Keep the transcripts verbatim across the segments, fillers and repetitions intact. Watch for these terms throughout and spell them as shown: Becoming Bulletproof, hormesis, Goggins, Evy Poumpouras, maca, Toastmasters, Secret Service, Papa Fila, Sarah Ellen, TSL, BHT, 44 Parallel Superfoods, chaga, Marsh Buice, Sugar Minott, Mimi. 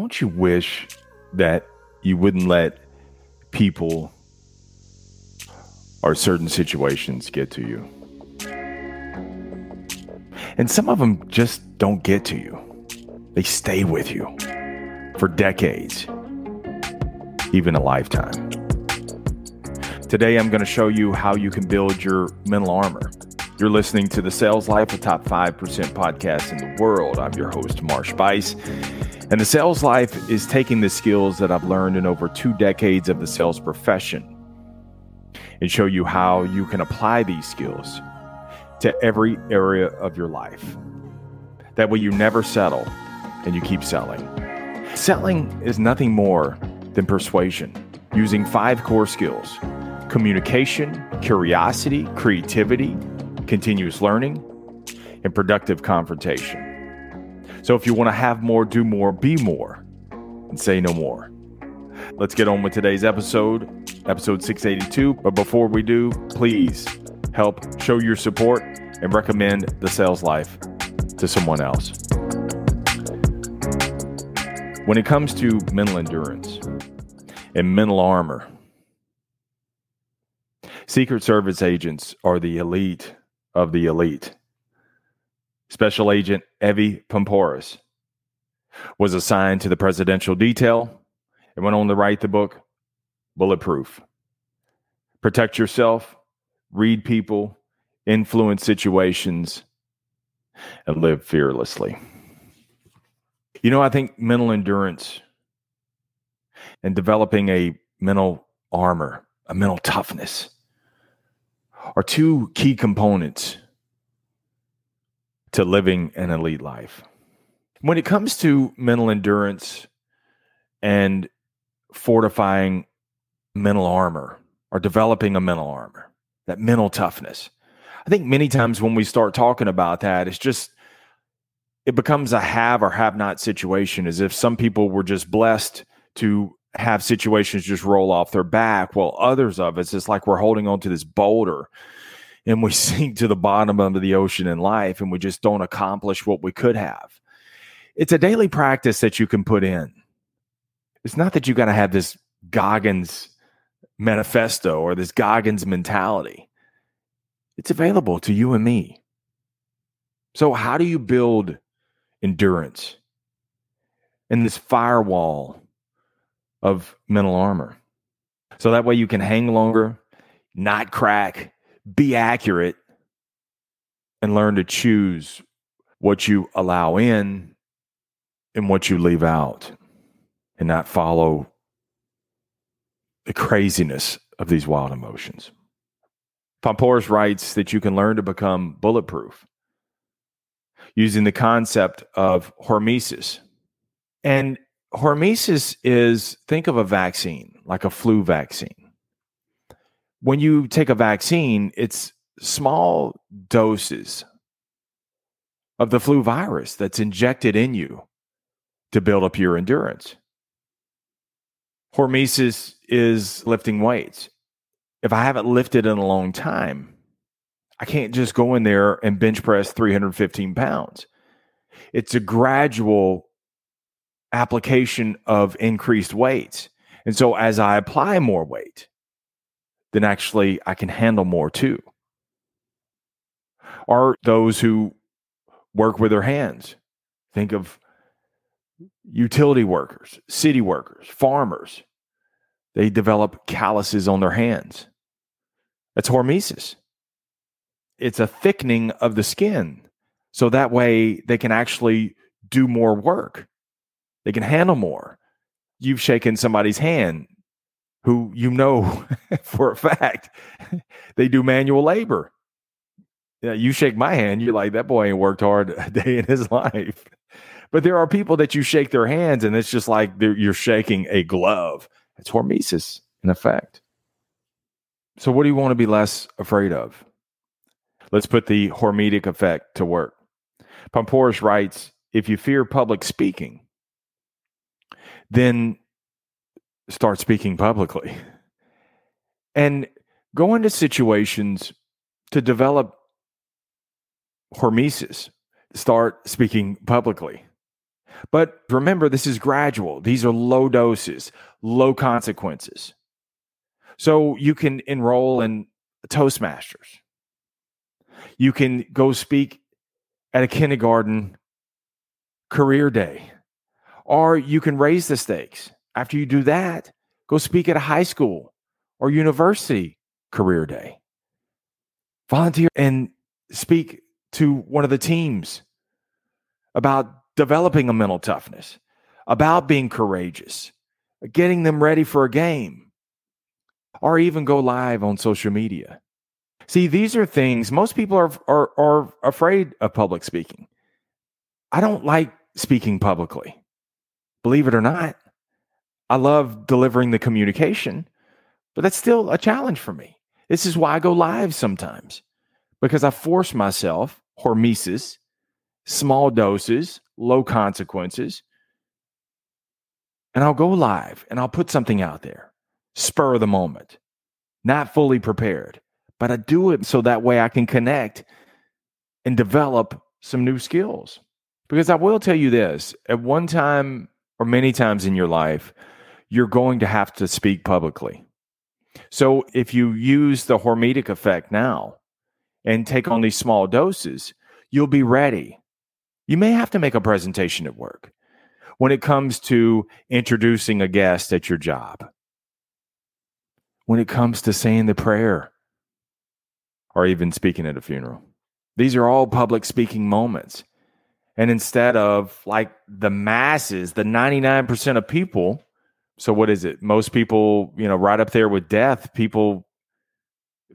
don't you wish that you wouldn't let people or certain situations get to you? And some of them just don't get to you. They stay with you for decades, even a lifetime. Today, I'm going to show you how you can build your mental armor. You're listening to The Sales Life, a top five percent podcast in the world. I'm your host, Marsh Buice. And The Sales Life is taking the skills that I've learned in over two decades of the sales profession and show you how you can apply these skills to every area of your life. That way you never settle and you keep selling. Selling is nothing more than persuasion, using five core skills: communication, curiosity, creativity, continuous learning, and productive confrontation. So if you want to have more, do more, be more, and say no more. Let's get on with today's episode, episode six eighty-two. But before we do, please help show your support and recommend The Sales Life to someone else. When it comes to mental endurance and mental armor, Secret Service agents are the elite of the elite. Special Agent Evy Poumpouras was assigned to the presidential detail and went on to write the book, Bulletproof. Protect yourself, read people, influence situations, and live fearlessly. You know, I think mental endurance and developing a mental armor, a mental toughness, are two key components to living an elite life. When it comes to mental endurance and fortifying mental armor or developing a mental armor, that mental toughness, I think many times when we start talking about that, it's just, it becomes a have or have not situation, as if some people were just blessed to have situations just roll off their back, while others of us, it's like we're holding on to this boulder and we sink to the bottom of the ocean in life and we just don't accomplish what we could have. It's a daily practice that you can put in. It's not that you got to have this Goggins manifesto or this Goggins mentality. It's available to you and me. So how do you build endurance in this firewall of mental armor? So that way you can hang longer, not crack, be accurate, and learn to choose what you allow in and what you leave out, and not follow the craziness of these wild emotions. Poumpouras writes that you can learn to become bulletproof using the concept of hormesis. And hormesis is, think of a vaccine, like a flu vaccine. When you take a vaccine, it's small doses of the flu virus that's injected in you to build up your endurance. Hormesis is lifting weights. If I haven't lifted in a long time, I can't just go in there and bench press three hundred fifteen pounds. It's a gradual application of increased weights. And so as I apply more weight, then actually I can handle more too. Or those who work with their hands. Think of utility workers, city workers, farmers. They develop calluses on their hands. That's hormesis. It's a thickening of the skin. So that way they can actually do more work. They can handle more. You've shaken somebody's hand who you know for a fact they do manual labor. Yeah, you shake my hand, you're like, that boy ain't worked hard a day in his life. But there are people that you shake their hands and it's just like you're shaking a glove. It's hormesis in effect. So what do you want to be less afraid of? Let's put the hormetic effect to work. Poumpouras writes, if you fear public speaking, then start speaking publicly. And go into situations to develop hormesis. Start speaking publicly. But remember, this is gradual. These are low doses, low consequences. So you can enroll in Toastmasters. You can go speak at a kindergarten career day. Or you can raise the stakes. After you do that, go speak at a high school or university career day. Volunteer and speak to one of the teams about developing a mental toughness, about being courageous, getting them ready for a game, or even go live on social media. See, these are things most people are, are, are afraid of public speaking. I don't like speaking publicly, believe it or not. I love delivering the communication, but that's still a challenge for me. This is why I go live sometimes, because I force myself, hormesis, small doses, low consequences, and I'll go live and I'll put something out there, spur of the moment, not fully prepared, but I do it so that way I can connect and develop some new skills. Because I will tell you this, at one time or many times in your life, you're going to have to speak publicly. So if you use the hormetic effect now and take on these small doses, you'll be ready. You may have to make a presentation at work when it comes to introducing a guest at your job, when it comes to saying the prayer, or even speaking at a funeral. These are all public speaking moments. And instead of like the masses, the ninety-nine percent of people, so what is it? Most people, you know, right up there with death, people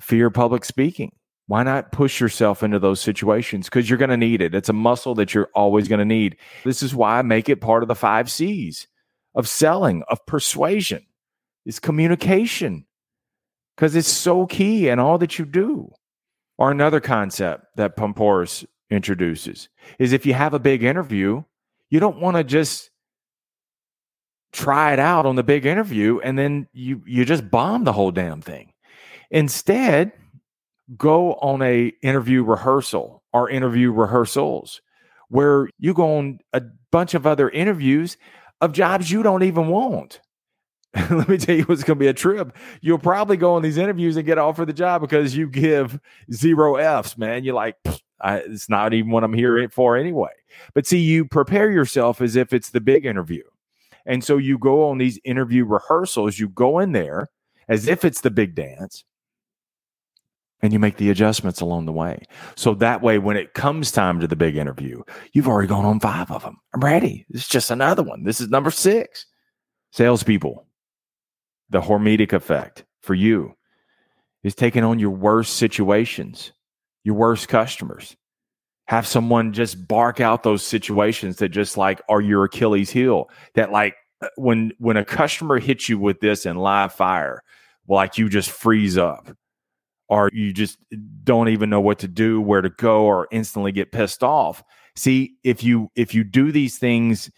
fear public speaking. Why not push yourself into those situations? Because you're going to need it. It's a muscle that you're always going to need. This is why I make it part of the five C's of selling, of persuasion, is communication, because it's so key in all that you do. Or another concept that Poumpouras introduces is if you have a big interview, you don't want to just try it out on the big interview and then you, you just bomb the whole damn thing. Instead, go on a interview rehearsal or interview rehearsals where you go on a bunch of other interviews of jobs you don't even want. Let me tell you what's going to be a trip. You'll probably go on these interviews and get offered the job because you give zero F's, man. You're like, I, it's not even what I'm here for anyway. But see, you prepare yourself as if it's the big interview. And so you go on these interview rehearsals. You go in there as if it's the big dance. And you make the adjustments along the way. So that way, when it comes time to the big interview, you've already gone on five of them. I'm ready. It's just another one. This is number six. Salespeople, the hormetic effect for you is taking on your worst situations, your worst customers. Have someone just bark out those situations that just like are your Achilles heel. That like when when a customer hits you with this in live fire, like you just freeze up. Or you just don't even know what to do, where to go, or instantly get pissed off. See, if you if you do these things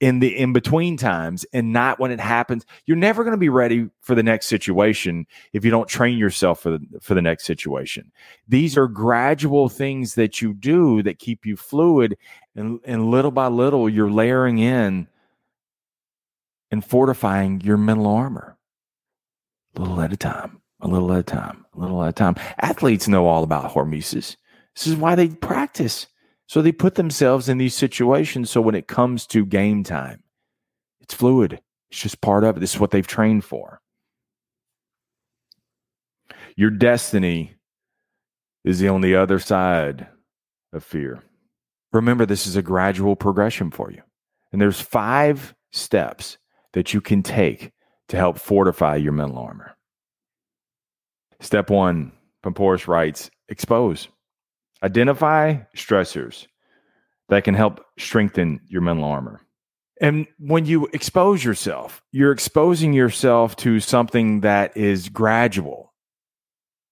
in the in-between times and not when it happens, you're never going to be ready for the next situation if you don't train yourself for the, for the next situation. These are gradual things that you do that keep you fluid, and, and little by little, you're layering in and fortifying your mental armor, a little at a time. A little at a time, a little at a time. Athletes know all about hormesis. This is why they practice. So they put themselves in these situations. So when it comes to game time, it's fluid. It's just part of it. This is what they've trained for. Your destiny is on the other side of fear. Remember, this is a gradual progression for you. And there's five steps that you can take to help fortify your mental armor. Step one, Poumpouras writes, expose. Identify stressors that can help strengthen your mental armor. And when you expose yourself, you're exposing yourself to something that is gradual.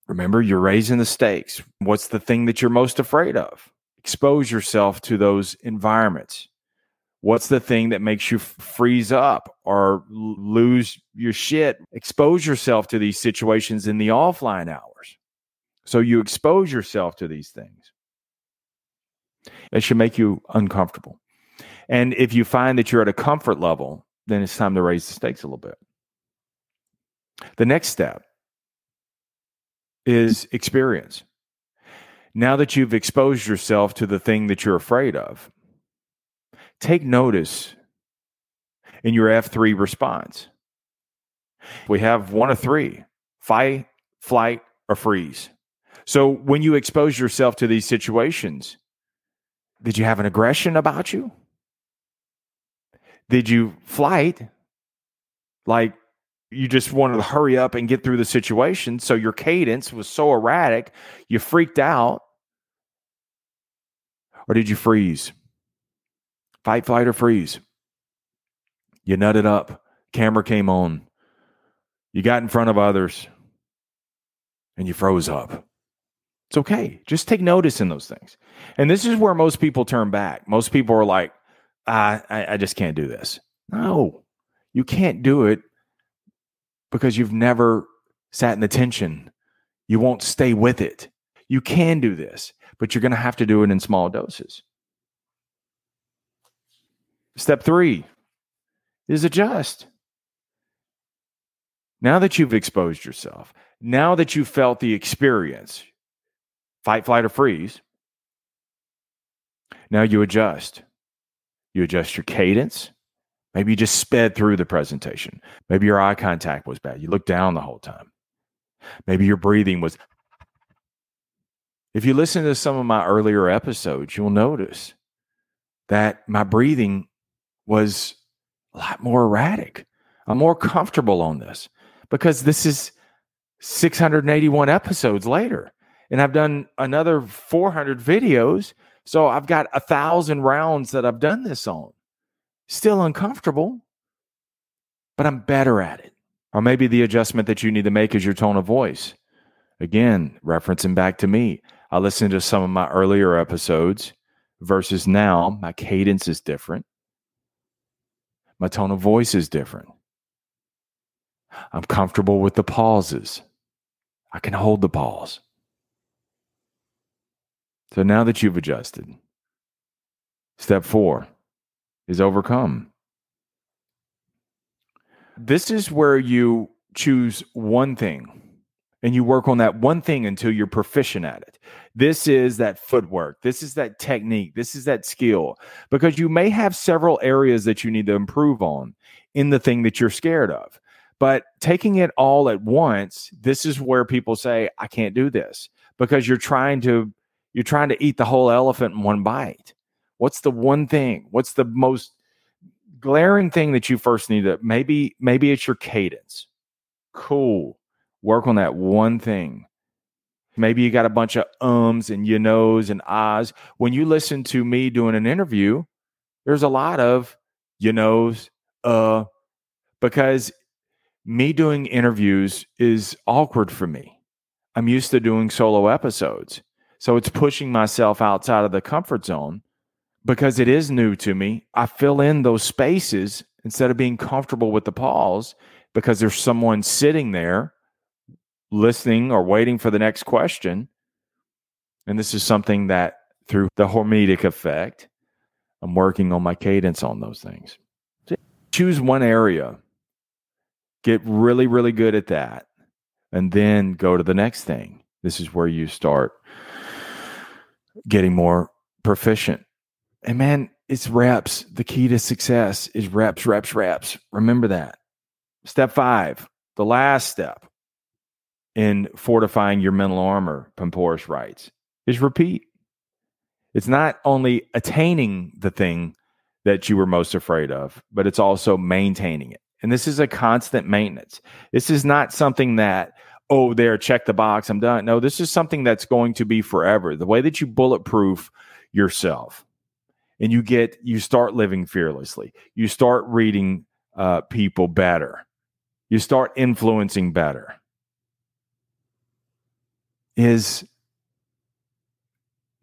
Remember, you're raising the stakes. What's the thing that you're most afraid of? Expose yourself to those environments. What's the thing that makes you freeze up or lose your shit? Expose yourself to these situations in the offline hours. So you expose yourself to these things. It should make you uncomfortable. And if you find that you're at a comfort level, then it's time to raise the stakes a little bit. The next step is experience. Now that you've exposed yourself to the thing that you're afraid of, take notice in your F three response. We have one of three: fight, flight, or freeze. So when you expose yourself to these situations, did you have an aggression about you? Did you flight? Like, you just wanted to hurry up and get through the situation, so your cadence was so erratic, you freaked out. Or did you freeze? Fight, flight, or freeze. You nutted up. Camera came on. You got in front of others. And you froze up. It's okay. Just take notice in those things. And this is where most people turn back. Most people are like, I, I, I just can't do this. No, you can't do it. Because you've never sat in the tension. You won't stay with it. You can do this, but you're going to have to do it in small doses. Step three is adjust. Now that you've exposed yourself, now that you've felt the experience, fight, flight, or freeze, now you adjust. You adjust your cadence. Maybe you just sped through the presentation. Maybe your eye contact was bad. You looked down the whole time. Maybe your breathing was... If you listen to some of my earlier episodes, you'll notice that my breathing was a lot more erratic. I'm more comfortable on this because this is six hundred eighty-one episodes later. And I've done another four hundred videos. So I've got a thousand rounds that I've done this on. Still uncomfortable, but I'm better at it. Or maybe the adjustment that you need to make is your tone of voice. Again, referencing back to me, I listened to some of my earlier episodes versus now. My cadence is different. My tone of voice is different. I'm comfortable with the pauses. I can hold the pause. So now that you've adjusted, step four is overcome. This is where you choose one thing and you work on that one thing until you're proficient at it. This is that footwork. This is that technique. This is that skill, because you may have several areas that you need to improve on in the thing that you're scared of. But taking it all at once, this is where people say, I can't do this, because you're trying to, you're trying to eat the whole elephant in one bite. What's the one thing? What's the most glaring thing that you first need to, maybe, maybe it's your cadence. Cool. Work on that one thing. Maybe you got a bunch of ums and you knows and ahs. When you listen to me doing an interview, there's a lot of you knows, uh, because me doing interviews is awkward for me. I'm used to doing solo episodes. So it's pushing myself outside of the comfort zone. Because it is new to me, I fill in those spaces instead of being comfortable with the pause, because there's someone sitting there listening or waiting for the next question. And this is something that through the hormetic effect, I'm working on my cadence on those things. Choose one area, get really, really good at that, and then go to the next thing. This is where you start getting more proficient. And man, it's reps. The key to success is reps, reps, reps. Remember that. Step five, the last step in fortifying your mental armor, Poumpouras writes, is repeat. It's not only attaining the thing that you were most afraid of, but it's also maintaining it. And this is a constant maintenance. This is not something that, oh, there, check the box, I'm done. No, this is something that's going to be forever. The way that you bulletproof yourself. And you get, you start living fearlessly. You start reading uh, people better. You start influencing better. Is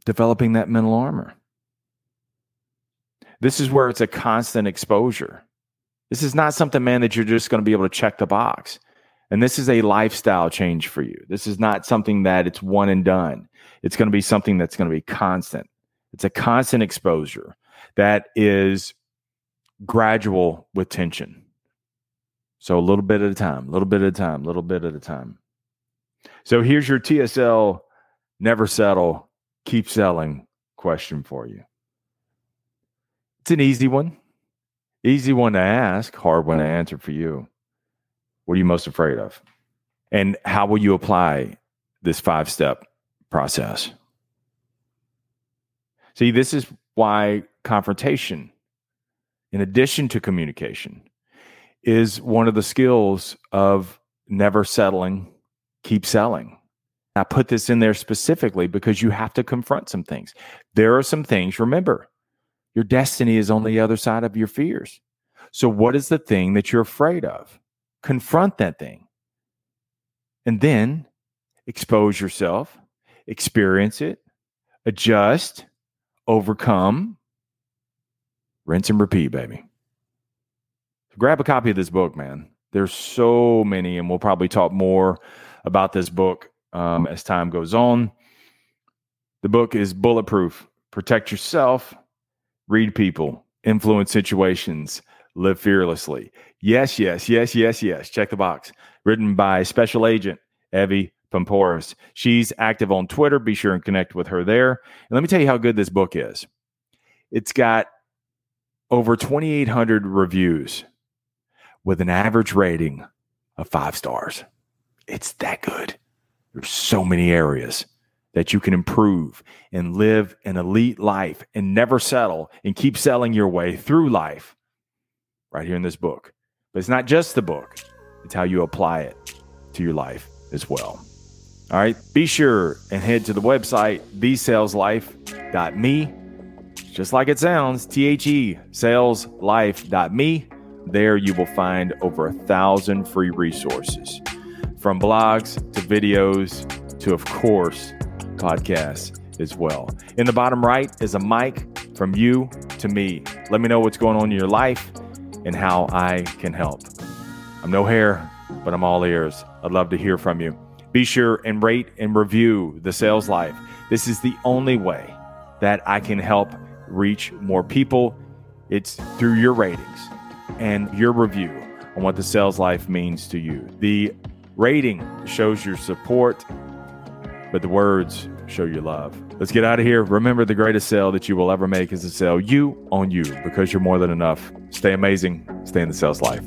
developing that mental armor. This is where it's a constant exposure. This is not something, man, that you're just going to be able to check the box. And this is a lifestyle change for you. This is not something that it's one and done. It's going to be something that's going to be constant. It's a constant exposure. that is gradual with tension. So a little bit at a time, a little bit at a time, a little bit at a time. So here's your T S L, never settle, keep selling question for you. It's an easy one. Easy one to ask, hard one to answer for you. What are you most afraid of? And how will you apply this five-step process? See, this is why confrontation, in addition to communication, is one of the skills of never settling, keep selling. I put this in there specifically because you have to confront some things. There are some things, remember, your destiny is on the other side of your fears. So what is the thing that you're afraid of? Confront that thing. And then expose yourself, experience it, adjust, overcome, rinse and repeat, baby. Grab a copy of this book, man. There's so many, and we'll probably talk more about this book um, as time goes on. The book is bulletproof. Protect yourself, read people, influence situations, live fearlessly. Yes, yes, yes, yes, yes. Check the box. Written by Special Agent Evy Poumpouras. She's active on Twitter. Be sure and connect with her there. And let me tell you how good this book is. It's got over twenty-eight hundred reviews, with an average rating of five stars. It's that good. There's so many areas that you can improve and live an elite life and never settle and keep selling your way through life right here in this book. But it's not just the book. It's how you apply it to your life as well. All right. Be sure and head to the website, the sales life dot me. Just like it sounds, T H E, sales life dot me. There you will find over a thousand free resources, from blogs to videos to, of course, podcasts as well. In the bottom right is a mic from you to me. Let me know what's going on in your life and how I can help. I'm no hair, but I'm all ears. I'd love to hear from you. Be sure and rate and review The Sales Life. This is the only way that I can help reach more people. It's through your ratings and your review on what The Sales Life means to you. The rating shows your support, but the words show your love. Let's get out of here. Remember, the greatest sale that you will ever make is to sell you on you, because you're more than enough. Stay amazing. Stay in The Sales Life.